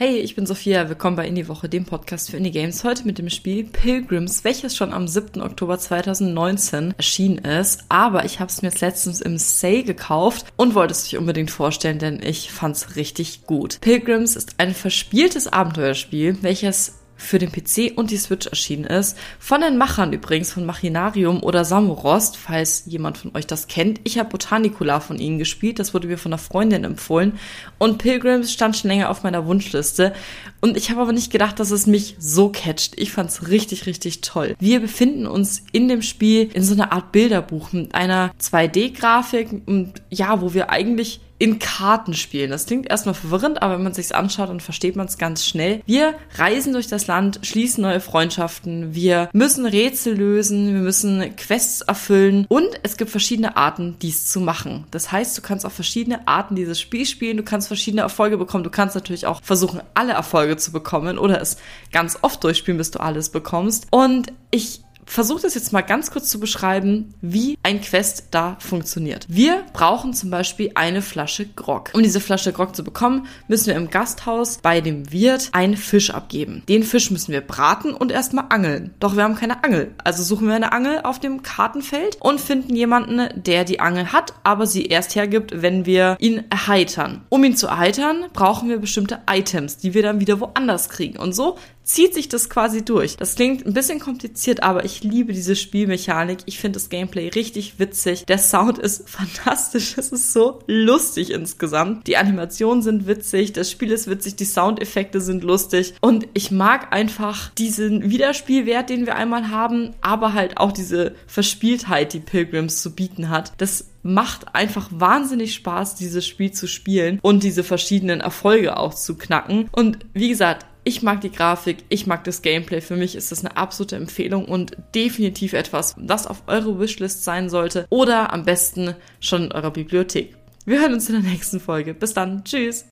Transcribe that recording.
Hey, ich bin Sophia, willkommen bei Indie-Woche, dem Podcast für Indie-Games. Heute mit dem Spiel Pilgrims, welches schon am 7. Oktober 2019 erschienen ist. Aber ich habe es mir jetzt letztens im Sale gekauft und wollte es euch unbedingt vorstellen, denn ich fand es richtig gut. Pilgrims ist ein verspieltes Abenteuerspiel, welches für den PC und die Switch erschienen ist. Von den Machern übrigens von Machinarium oder Samorost, falls jemand von euch das kennt. Ich habe Botanicula von ihnen gespielt, das wurde mir von einer Freundin empfohlen. Und Pilgrims stand schon länger auf meiner Wunschliste. Und ich habe aber nicht gedacht, dass es mich so catcht. Ich fand es richtig, richtig toll. Wir befinden uns in dem Spiel in so einer Art Bilderbuch mit einer 2D-Grafik und ja, wo wir eigentlich in Karten spielen. Das klingt erstmal verwirrend, aber wenn man sich's anschaut, dann versteht man es ganz schnell. Wir reisen durch das Land, schließen neue Freundschaften, wir müssen Rätsel lösen, wir müssen Quests erfüllen und es gibt verschiedene Arten, dies zu machen. Das heißt, du kannst auf verschiedene Arten dieses Spiel spielen, du kannst verschiedene Erfolge bekommen, du kannst natürlich auch versuchen, alle Erfolge zu bekommen oder es ganz oft durchspielen, bis du alles bekommst. Und ich versuche das jetzt mal ganz kurz zu beschreiben, wie ein Quest da funktioniert. Wir brauchen zum Beispiel eine Flasche Grog. Um diese Flasche Grog zu bekommen, müssen wir im Gasthaus bei dem Wirt einen Fisch abgeben. Den Fisch müssen wir braten und erstmal angeln. Doch wir haben keine Angel. Also suchen wir eine Angel auf dem Kartenfeld und finden jemanden, der die Angel hat, aber sie erst hergibt, wenn wir ihn erheitern. Um ihn zu erheitern, brauchen wir bestimmte Items, die wir dann wieder woanders kriegen. Und so zieht sich das quasi durch. Das klingt ein bisschen kompliziert, aber ich liebe diese Spielmechanik. Ich finde das Gameplay richtig witzig. Der Sound ist fantastisch. Es ist so lustig insgesamt. Die Animationen sind witzig, das Spiel ist witzig, die Soundeffekte sind lustig. Und ich mag einfach diesen Wiederspielwert, den wir einmal haben, aber halt auch diese Verspieltheit, die Pilgrims zu bieten hat. Das macht einfach wahnsinnig Spaß, dieses Spiel zu spielen und diese verschiedenen Erfolge auch zu knacken. Und wie gesagt, ich mag die Grafik, ich mag das Gameplay, für mich ist das eine absolute Empfehlung und definitiv etwas, was auf eurer Wishlist sein sollte oder am besten schon in eurer Bibliothek. Wir hören uns in der nächsten Folge. Bis dann, tschüss!